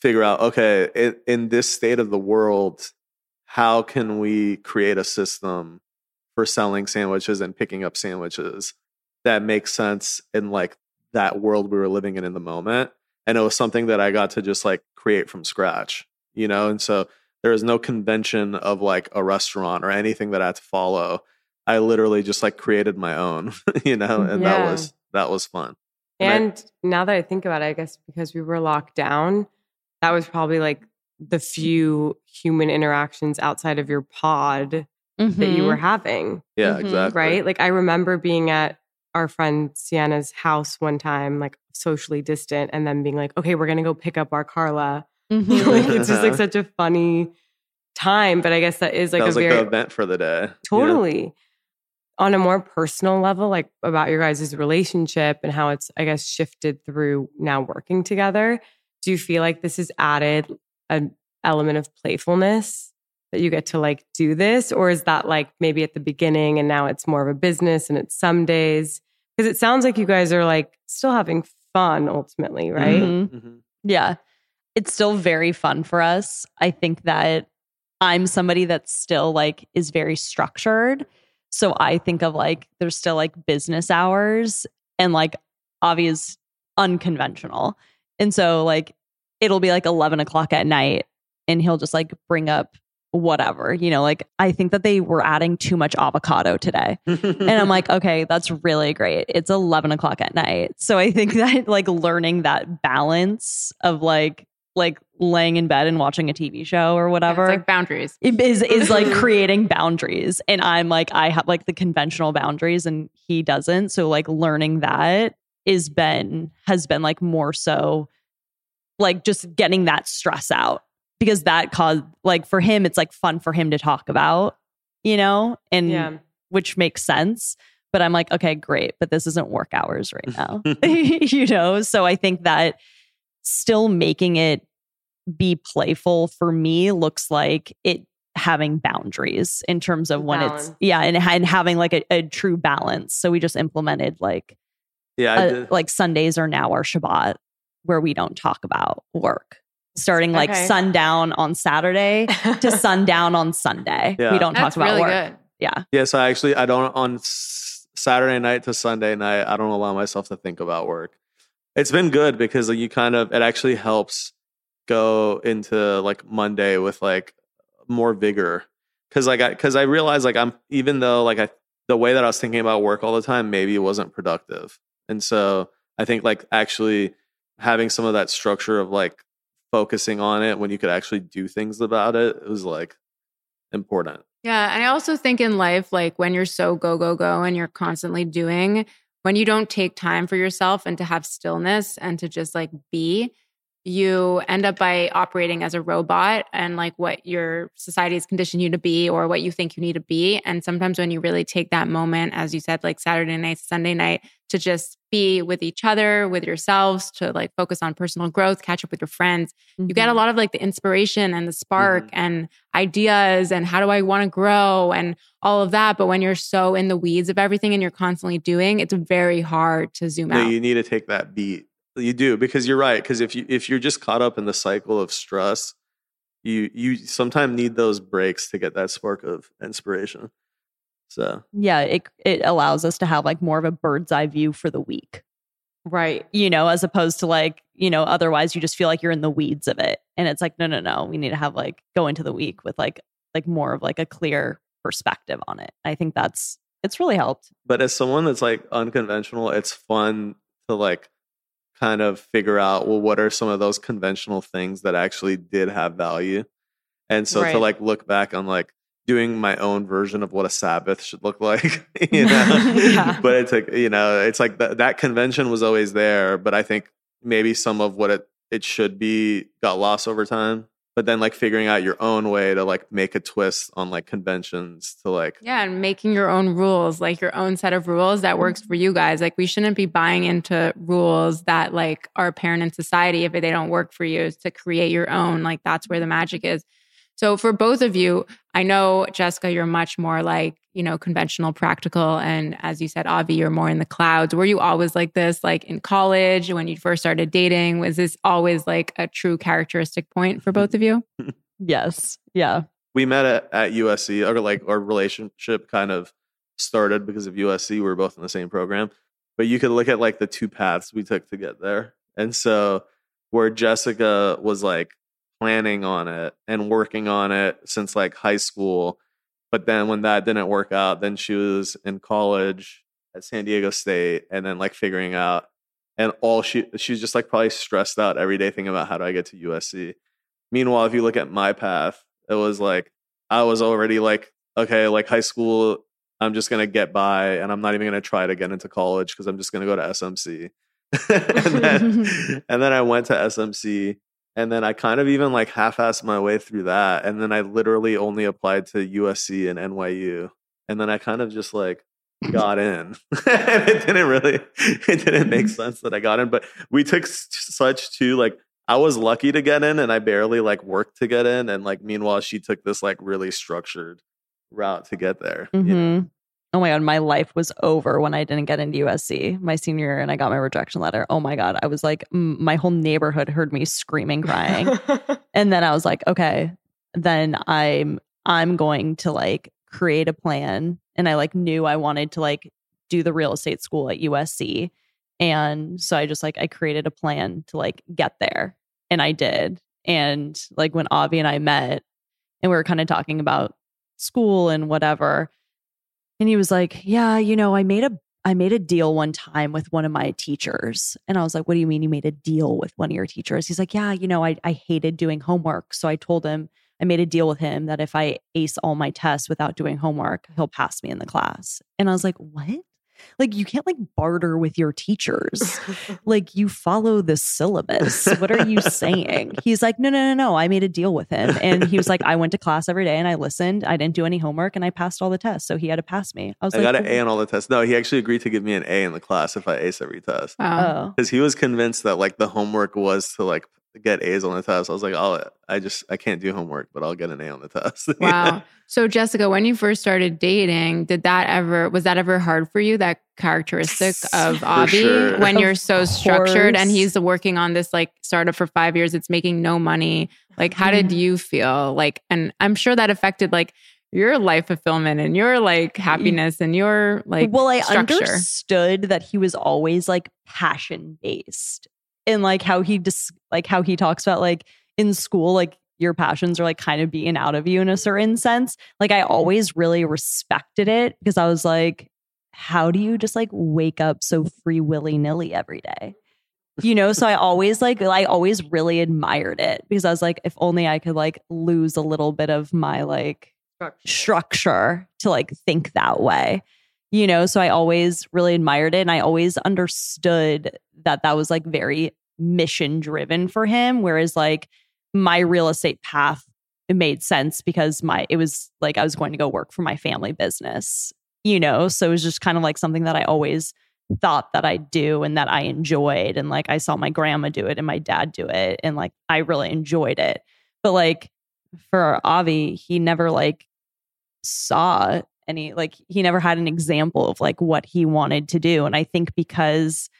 figure out, okay, in this state of the world, how can we create a system for selling sandwiches and picking up sandwiches that makes sense in like that world we were living in the moment? And it was something that I got to just like create from scratch. You know, and so there is no convention of like a restaurant or anything that I had to follow. I literally just like created my own, you know, and that was fun. And now that I think about it, I guess because we were locked down, that was probably like the few human interactions outside of your pod mm-hmm. that you were having. Yeah, mm-hmm. exactly. Right? Like I remember being at our friend Sienna's house one time, like socially distant, and then being like, okay, we're going to go pick up our Carla. Mm-hmm. Like, it's just like such a funny time, but I guess that is like that was a like very the event for the day. Totally. Yeah. On a more personal level, like about your guys' relationship and how it's, I guess, shifted through now working together. Do you feel like this has added an element of playfulness that you get to like do this, or is that like maybe at the beginning and now it's more of a business and it's some days? Because it sounds like you guys are like still having fun ultimately, right? Mm-hmm. Mm-hmm. Yeah. it's still very fun for us. I think that I'm somebody that's still like is very structured. So I think of like, there's still like business hours and like Avi is unconventional. And so like, it'll be like 11 o'clock at night and he'll just like bring up whatever, you know, like I think that they were adding too much avocado today. And I'm like, okay, that's really great. It's 11 o'clock at night. So I think that like learning that balance of like laying in bed and watching a TV show or whatever. Yeah, it's like boundaries. It is like creating boundaries. And I'm like, I have like the conventional boundaries and he doesn't. So like learning that has been like more so like just getting that stress out. Because that caused, like for him, it's like fun for him to talk about, you know, and which makes sense. But I'm like, okay, great. But this isn't work hours right now, you know? So I think that still making it be playful for me looks like it having boundaries in terms of when it's, and having like a true balance. So we just implemented like Sundays are now our Shabbat where we don't talk about work. Starting like sundown on Saturday to sundown on Sunday. Yeah. We don't talk about work. Good. Yeah. Yeah. So I don't on Saturday night to Sunday night, I don't allow myself to think about work. It's been good because you it actually helps go into like Monday with like more vigor. Cause I realized like the way that I was thinking about work all the time, maybe it wasn't productive. And so I think like actually having some of that structure of like, focusing on it when you could actually do things about it, it was like important. Yeah. And I also think in life, like when you're so go, go, go, and you're constantly doing, when you don't take time for yourself and to have stillness and to just like be, you end up by operating as a robot and like what your society has conditioned you to be or what you think you need to be. And sometimes when you really take that moment, as you said, like Saturday night, Sunday night, to just be with each other, with yourselves, to like focus on personal growth, catch up with your friends. Mm-hmm. You get a lot of like the inspiration and the spark and ideas and how do I want to grow and all of that. But when you're so in the weeds of everything and you're constantly doing, it's very hard to zoom out. You need to take that beat. You do, because you're right. Because if you're just caught up in the cycle of stress, you sometimes need those breaks to get that spark of inspiration. So yeah, it allows us to have like more of a bird's eye view for the week, right? You know, as opposed to like, you know, otherwise you just feel like you're in the weeds of it, and it's like no, we need to have like go into the week with like more of like a clear perspective on it. I think it's really helped. But as someone that's like unconventional, it's fun to like kind of figure out, well, what are some of those conventional things that actually did have value? And so to like look back on like doing my own version of what a Sabbath should look like, you know, but it's like, you know, it's like that convention was always there, but I think maybe some of what it should be got lost over time, but then like figuring out your own way to like make a twist on like conventions to like. Yeah. And making your own rules, like your own set of rules that works for you guys. Like we shouldn't be buying into rules that like are apparent in society if they don't work for you. It's to create your own. Like that's where the magic is. So for both of you, I know, Jessica, you're much more like, you know, conventional, practical. And as you said, Avi, you're more in the clouds. Were you always like this, like in college when you first started dating? Was this always like a true characteristic point for both of you? Yes. Yeah. We met at USC. Our relationship kind of started because of USC. We were both in the same program. But you could look at like the two paths we took to get there. And so where Jessica was like, planning on it and working on it since like high school. But then when that didn't work out, then she was in college at San Diego State and then like figuring out and all she's just like probably stressed out every day thinking about how do I get to USC. Meanwhile, if you look at my path, it was like I was already like, okay, like high school, I'm just going to get by and I'm not even going to try to get into college because I'm just going to go to SMC. and then I went to SMC. And then I kind of even like half-assed my way through that. And then I literally only applied to USC and NYU. And then I kind of just like got in. It didn't make sense that I got in. But we took I was lucky to get in and I barely like worked to get in. And like, meanwhile, she took this like really structured route to get there. Mm-hmm. You know? Oh my God, my life was over when I didn't get into USC my senior year and I got my rejection letter. Oh my God. I was like, my whole neighborhood heard me screaming, crying. And then I was like, okay, then I'm going to like create a plan. And I like knew I wanted to like do the real estate school at USC. And so I just like, I created a plan to like get there and I did. And like when Avi and I met and we were kind of talking about school and whatever, and he was like, yeah, you know, I made a deal one time with one of my teachers. And I was like, what do you mean you made a deal with one of your teachers? He's like, yeah, you know, I hated doing homework. So I told him, I made a deal with him that if I ace all my tests without doing homework, he'll pass me in the class. And I was like, what? Like, you can't like barter with your teachers. Like, you follow the syllabus. What are you saying? He's like, no. I made a deal with him. And he was like, I went to class every day and I listened. I didn't do any homework and I passed all the tests. So he had to pass me. I got an A on all the tests. No, he actually agreed to give me an A in the class if I ace every test. Wow. Because he was convinced that like the homework was to like get A's on the test. I was like, I can't do homework, but I'll get an A on the test. Wow. So Jessica, when you first started dating, was that ever hard for you? That characteristic of Avi, sure. When you're so structured and he's working on this like startup for 5 years, it's making no money. Like, how did you feel? Like, and I'm sure that affected like your life fulfillment and your like happiness and your like, well, I structure. Understood that he was always like passion based. And like how he talks about like in school, like your passions are like kind of being out of you in a certain sense. Like I always really respected it because I was like, how do you just like wake up so free willy-nilly every day? You know, so I always really admired it because I was like, if only I could like lose a little bit of my like structure to like think that way. You know, so I always really admired it. And I always understood that was like very mission driven for him. Whereas like my real estate path, it made sense because it was like I was going to go work for my family business, you know? So it was just kind of like something that I always thought that I'd do and that I enjoyed. And like I saw my grandma do it and my dad do it. And like I really enjoyed it. But like for Avi, he never like saw it. And he never had an example of like what he wanted to do. And I think because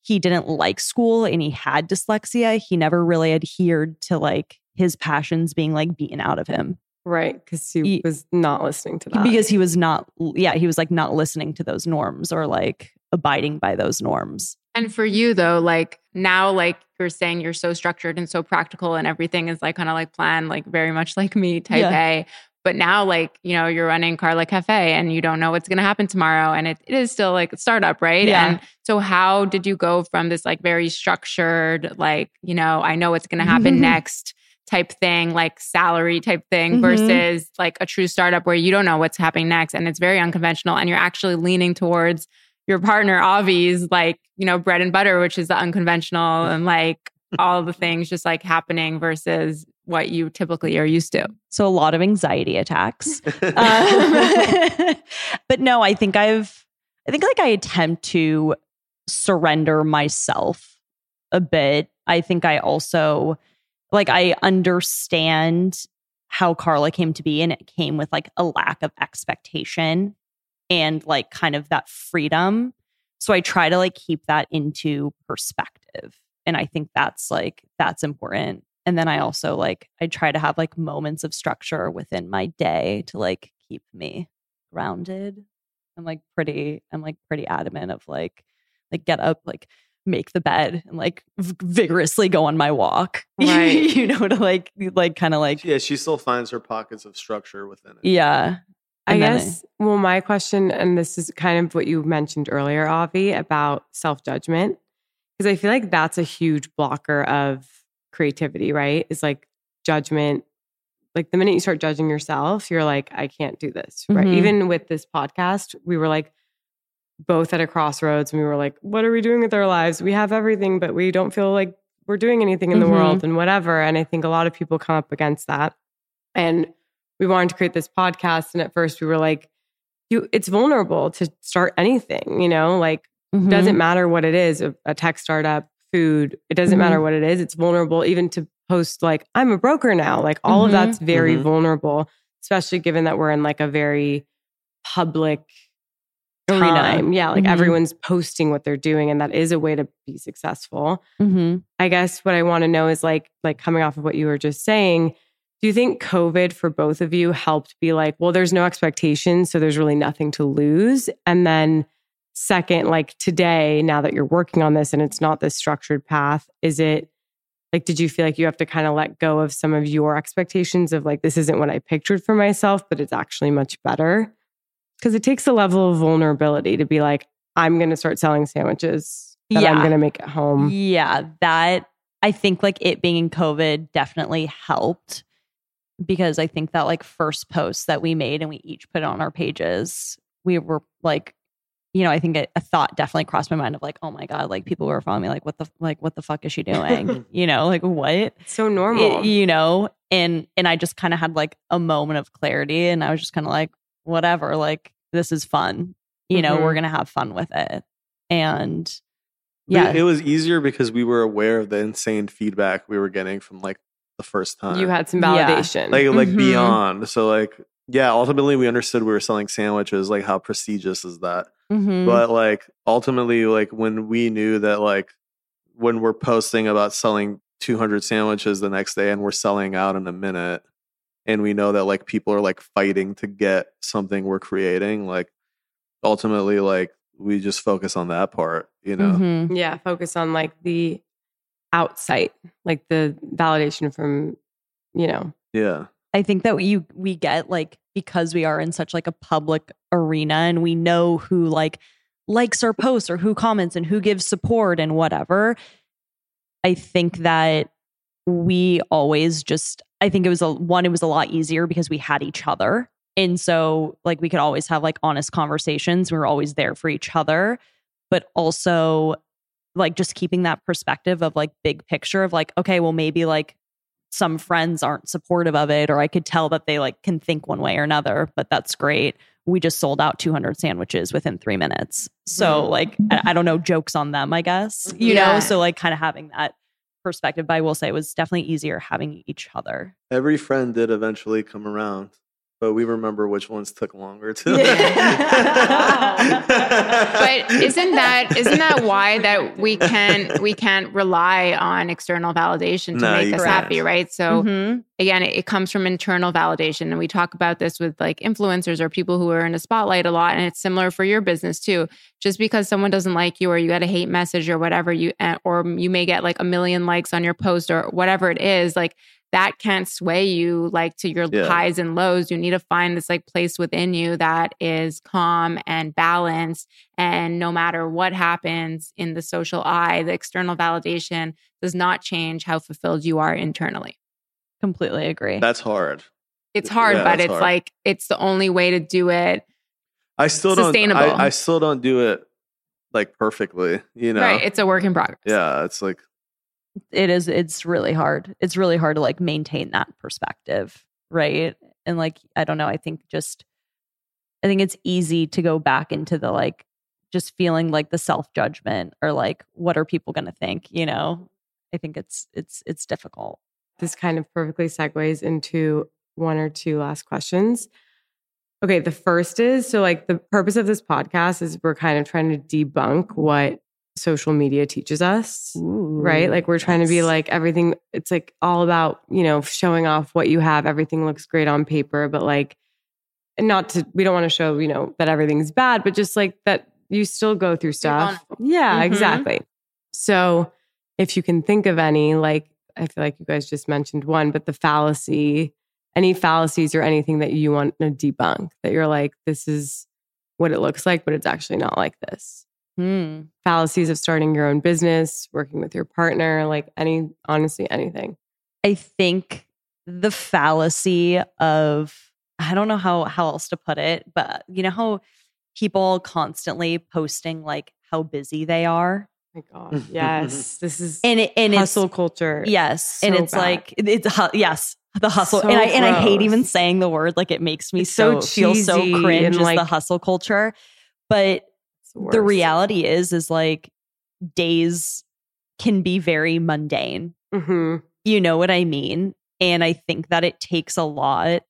he didn't like school and he had dyslexia, he never really adhered to like his passions being like beaten out of him. Right. Because he was not listening to that. Because he was not. Yeah. He was like not listening to those norms or like abiding by those norms. And for you though, like now, like you're saying you're so structured and so practical and everything is like kind of like planned, like very much like me type A. But now, like, you know, you're running Carla Cafe and you don't know what's going to happen tomorrow. And it is still like a startup, right? Yeah. And so how did you go from this like very structured, like, you know, I know what's going to happen next type thing, like salary type thing versus like a true startup where you don't know what's happening next and it's very unconventional and you're actually leaning towards your partner, Avi's, like, you know, bread and butter, which is the unconventional and like all the things just like happening versus what you typically are used to. So a lot of anxiety attacks. But no, I think I attempt to surrender myself a bit. I think I also like, I understand how Carla came to be and it came with like a lack of expectation and like kind of that freedom. So I try to like keep that into perspective. And I think that's important. And then I also like, I try to have like moments of structure within my day to like keep me grounded. I'm like pretty adamant of like get up, like make the bed and like vigorously go on my walk. Right. You know, to like kind of like. Yeah. She still finds her pockets of structure within it. Yeah. I guess, my question, and this is kind of what you mentioned earlier, Avi, about self-judgment, because I feel like that's a huge blocker of creativity, right? It's like judgment. Like the minute you start judging yourself, you're like, I can't do this. Right. Even with this podcast, we were like both at a crossroads and we were like, what are we doing with our lives? We have everything, but we don't feel like we're doing anything in the world and whatever. And I think a lot of people come up against that. And we wanted to create this podcast. And at first we were like, it's vulnerable to start anything, you know, like doesn't matter what it is, a tech startup, food. It doesn't matter what it is. It's vulnerable even to post like, I'm a broker now. Like all of that's very vulnerable, especially given that we're in like a very public time. Yeah. Like everyone's posting what they're doing, and that is a way to be successful. Mm-hmm. I guess what I want to know is like coming off of what you were just saying, do you think COVID for both of you helped be like, well, there's no expectations, so there's really nothing to lose? And then second, like today, now that you're working on this and it's not this structured path, is it like, did you feel like you have to kind of let go of some of your expectations of like, this isn't what I pictured for myself, but it's actually much better? Because it takes a level of vulnerability to be like, I'm going to start selling sandwiches that I'm going to make at home. Yeah, that I think like it being in COVID definitely helped, because I think that like first post that we made and we each put on our pages, we were like, you know, I think a thought definitely crossed my mind of like, oh my God, like people were following me, like what the fuck is she doing? You know, like what? It's so normal. You know, and I just kind of had like a moment of clarity, and I was just kind of like, whatever, like this is fun, you know, we're gonna have fun with it. And yeah, it was easier because we were aware of the insane feedback we were getting from like the first time. You had some validation, like beyond. So like, yeah, ultimately we understood we were selling sandwiches, like how prestigious is that? Mm-hmm. But like ultimately, like when we knew that, like when we're posting about selling 200 sandwiches the next day and we're selling out in a minute, and we know that like people are like fighting to get something we're creating, like ultimately, like we just focus on that part, you know? Mm-hmm. Yeah. Focus on like the outside, like the validation from, you know? Yeah. I think that we get like, because we are in such like a public arena and we know who like likes our posts or who comments and who gives support and whatever. I think that we always just, I think it was a lot easier because we had each other. And so like we could always have like honest conversations. We were always there for each other, but also like just keeping that perspective of like big picture of like, okay, well maybe like some friends aren't supportive of it, or I could tell that they like can think one way or another, but that's great. We just sold out 200 sandwiches within 3 minutes. So like, I don't know, jokes on them, I guess, you know? So like kind of having that perspective, but I will say it was definitely easier having each other. Every friend did eventually come around, but we remember which ones took longer to. But isn't that why that we can't rely on external validation to make us happy, right? So again, it comes from internal validation, and we talk about this with like influencers or people who are in the spotlight a lot, and it's similar for your business too. Just because someone doesn't like you, or you got a hate message or whatever, or you may get like 1 million likes on your post or whatever it is, like that can't sway you like to your highs and lows. You need to find this like place within you that is calm and balanced. And no matter what happens in the social eye, the external validation does not change how fulfilled you are internally. Completely agree. That's hard. It's hard, but it's hard. Like, it's the only way to do it. I still don't do it like perfectly, you know? Right. It's a work in progress. Yeah. It's like, it's really hard. It's really hard to like maintain that perspective, right? And like, I don't know, I think it's easy to go back into the like, just feeling like the self-judgment or like, what are people going to think? You know, I think it's difficult. This kind of perfectly segues into one or two last questions. Okay. The first is, so like the purpose of this podcast is we're kind of trying to debunk what social media teaches us, right? Like we're trying to be like everything, it's like all about, you know, showing off what you have. Everything looks great on paper, but like we don't want to show, you know, that everything's bad, but just like that you still go through stuff. Yeah, exactly. So if you can think of any, like, I feel like you guys just mentioned one, but the fallacy, any fallacies or anything that you want to debunk that you're like, this is what it looks like, but it's actually not like this. Fallacies of starting your own business, working with your partner, like anything. I think the fallacy of, I don't know how else to put it, but you know how people constantly posting like how busy they are. Oh my gosh. Yes. This is hustle culture. Yes. So and it's bad. Like, yes. The hustle. So I hate even saying the word, like it makes me so feel so cringe, and like, the hustle culture. But the reality is like days can be very mundane. You know what I mean? And I think that it takes a lot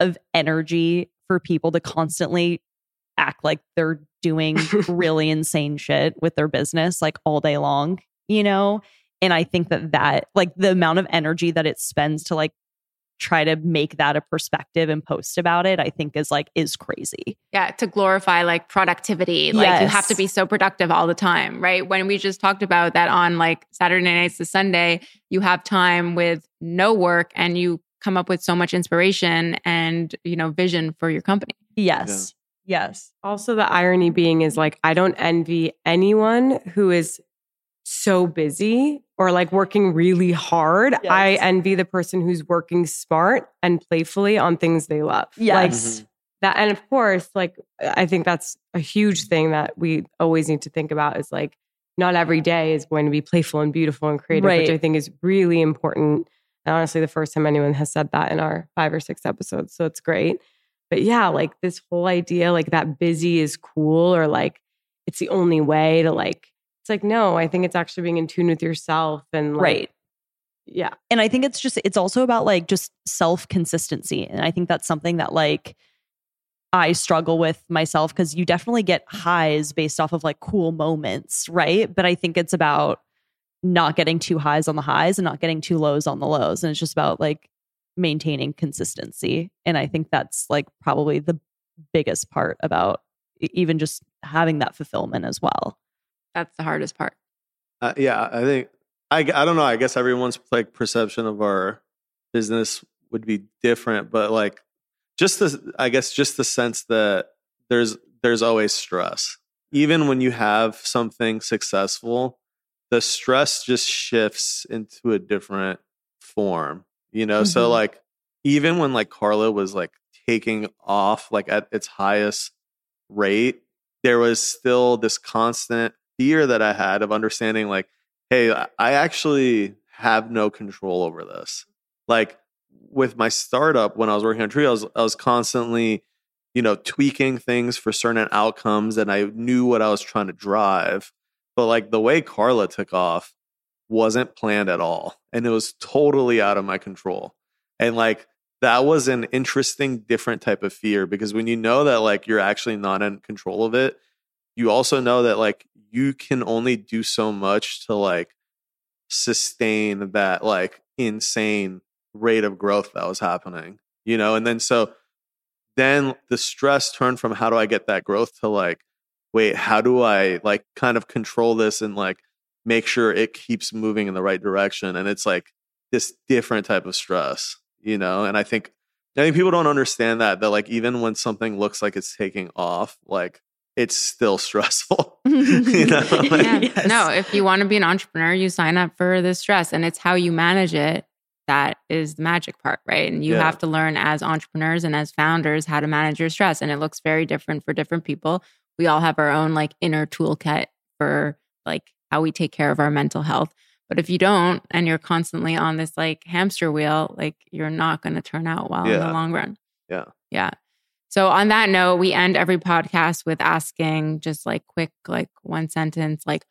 of energy for people to constantly act like they're doing really insane shit with their business like all day long, you know? And I think that like the amount of energy that it spends to like try to make that a perspective and post about it, I think is crazy. Yeah. To glorify like productivity. Like yes. You have to be so productive all the time, right? When we just talked about that on like Saturday nights to Sunday, you have time with no work and you come up with so much inspiration and, you know, vision for your company. Yes. Yeah. Yes. Also the irony being is like, I don't envy anyone who is so busy or like working really hard. Yes. I envy the person who's working smart and playfully on things they love. Yes. Like that. And of course, like, I think that's a huge thing that we always need to think about is like, not every day is going to be playful and beautiful and creative, right. Which I think is really important. And honestly, the first time anyone has said that in our 5 or 6 episodes. So it's great. But yeah, like this whole idea, like that busy is cool or like, it's the only way to like, it's like, no, I think it's actually being in tune with yourself and like, right. Yeah. And I think it's also about like just self-consistency. And I think that's something that like I struggle with myself because you definitely get highs based off of like cool moments, right? But I think it's about not getting too highs on the highs and not getting too lows on the lows. And it's just about like maintaining consistency. And I think that's like probably the biggest part about even just having that fulfillment as well. That's the hardest part. Yeah, I think, I don't know. I guess everyone's like perception of our business would be different, but like just the sense that there's always stress. Even when you have something successful, the stress just shifts into a different form, you know? Mm-hmm. So like, even when like Carla was like taking off, like at its highest rate, there was still this constant fear that I had of understanding like, hey, I actually have no control over this. Like with my startup, when I was working on Truey, I was constantly, you know, tweaking things for certain outcomes and I knew what I was trying to drive. But like the way Carla took off wasn't planned at all. And it was totally out of my control. And like, that was an interesting, different type of fear because when you know that like, you're actually not in control of it, you also know that like, you can only do so much to like sustain that like insane rate of growth that was happening, you know? And then so the stress turned from how do I get that growth to like, wait, how do I like kind of control this and like make sure it keeps moving in the right direction? And it's like this different type of stress, you know? And I think people don't understand that like even when something looks like it's taking off, like it's still stressful. You know? Like, yeah. Yes. No, if you want to be an entrepreneur, you sign up for the stress and it's how you manage it. That is the magic part, right? And you have to learn as entrepreneurs and as founders how to manage your stress. And it looks very different for different people. We all have our own like inner toolkit for like how we take care of our mental health. But if you don't, and you're constantly on this like hamster wheel, like you're not going to turn out well in the long run. Yeah. Yeah. So on that note, we end every podcast with asking just like quick, like one sentence, like,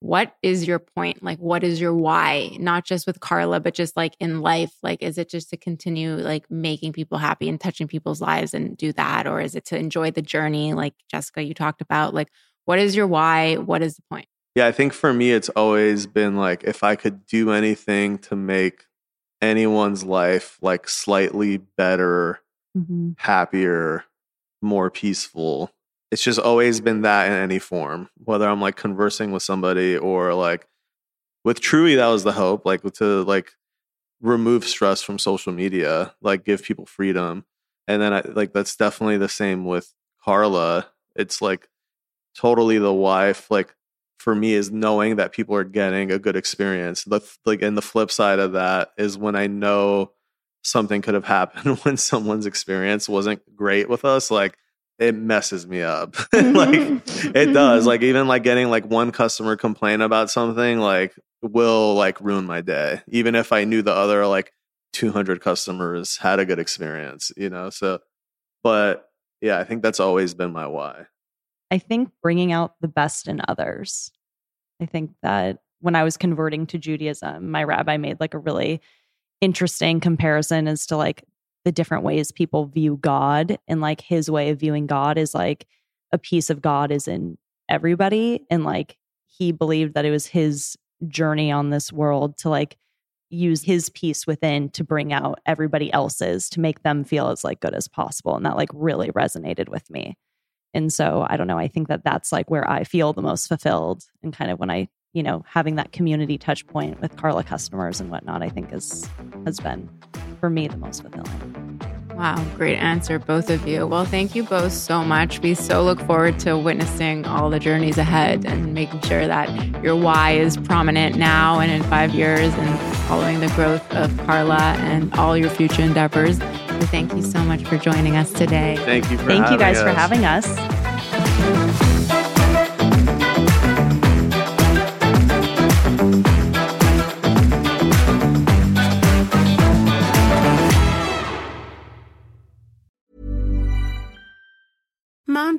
what is your point? Like, what is your why? Not just with Carla, but just like in life, like, is it just to continue like making people happy and touching people's lives and do that? Or is it to enjoy the journey? Like Jessica, you talked about, like, what is your why? What is the point? Yeah, I think for me, it's always been like, if I could do anything to make anyone's life like slightly better, mm-hmm. happier, more peaceful. It's just always been that in any form, whether I'm like conversing with somebody or like with Truey, that was the hope, like to like remove stress from social media, like give people freedom. And then I like, that's definitely the same with Carla. It's like totally the wife, like for me is knowing that people are getting a good experience. Like, and the flip side of that is when I know something could have happened when someone's experience wasn't great with us, like it messes me up. Like it does. Like even like getting like one customer complain about something like will like ruin my day. Even if I knew the other like 200 customers had a good experience, you know? So, but yeah, I think that's always been my why. I think bringing out the best in others. I think that when I was converting to Judaism, my rabbi made like a really interesting comparison as to like the different ways people view God, and like his way of viewing God is like a piece of God is in everybody. And like, he believed that it was his journey on this world to like use his piece within to bring out everybody else's, to make them feel as like good as possible. And that like really resonated with me. And so I don't know, I think that that's like where I feel the most fulfilled, and kind of when I, you know, having that community touch point with Carla customers and whatnot, I think has been for me the most fulfilling. Wow, great answer, both of you. Well, thank you both so much. We so look forward to witnessing all the journeys ahead and making sure that your why is prominent now and in 5 years, and following the growth of Carla and all your future endeavors. So thank you so much for joining us today. Thank you for having us. Thank you guys for having us. Mom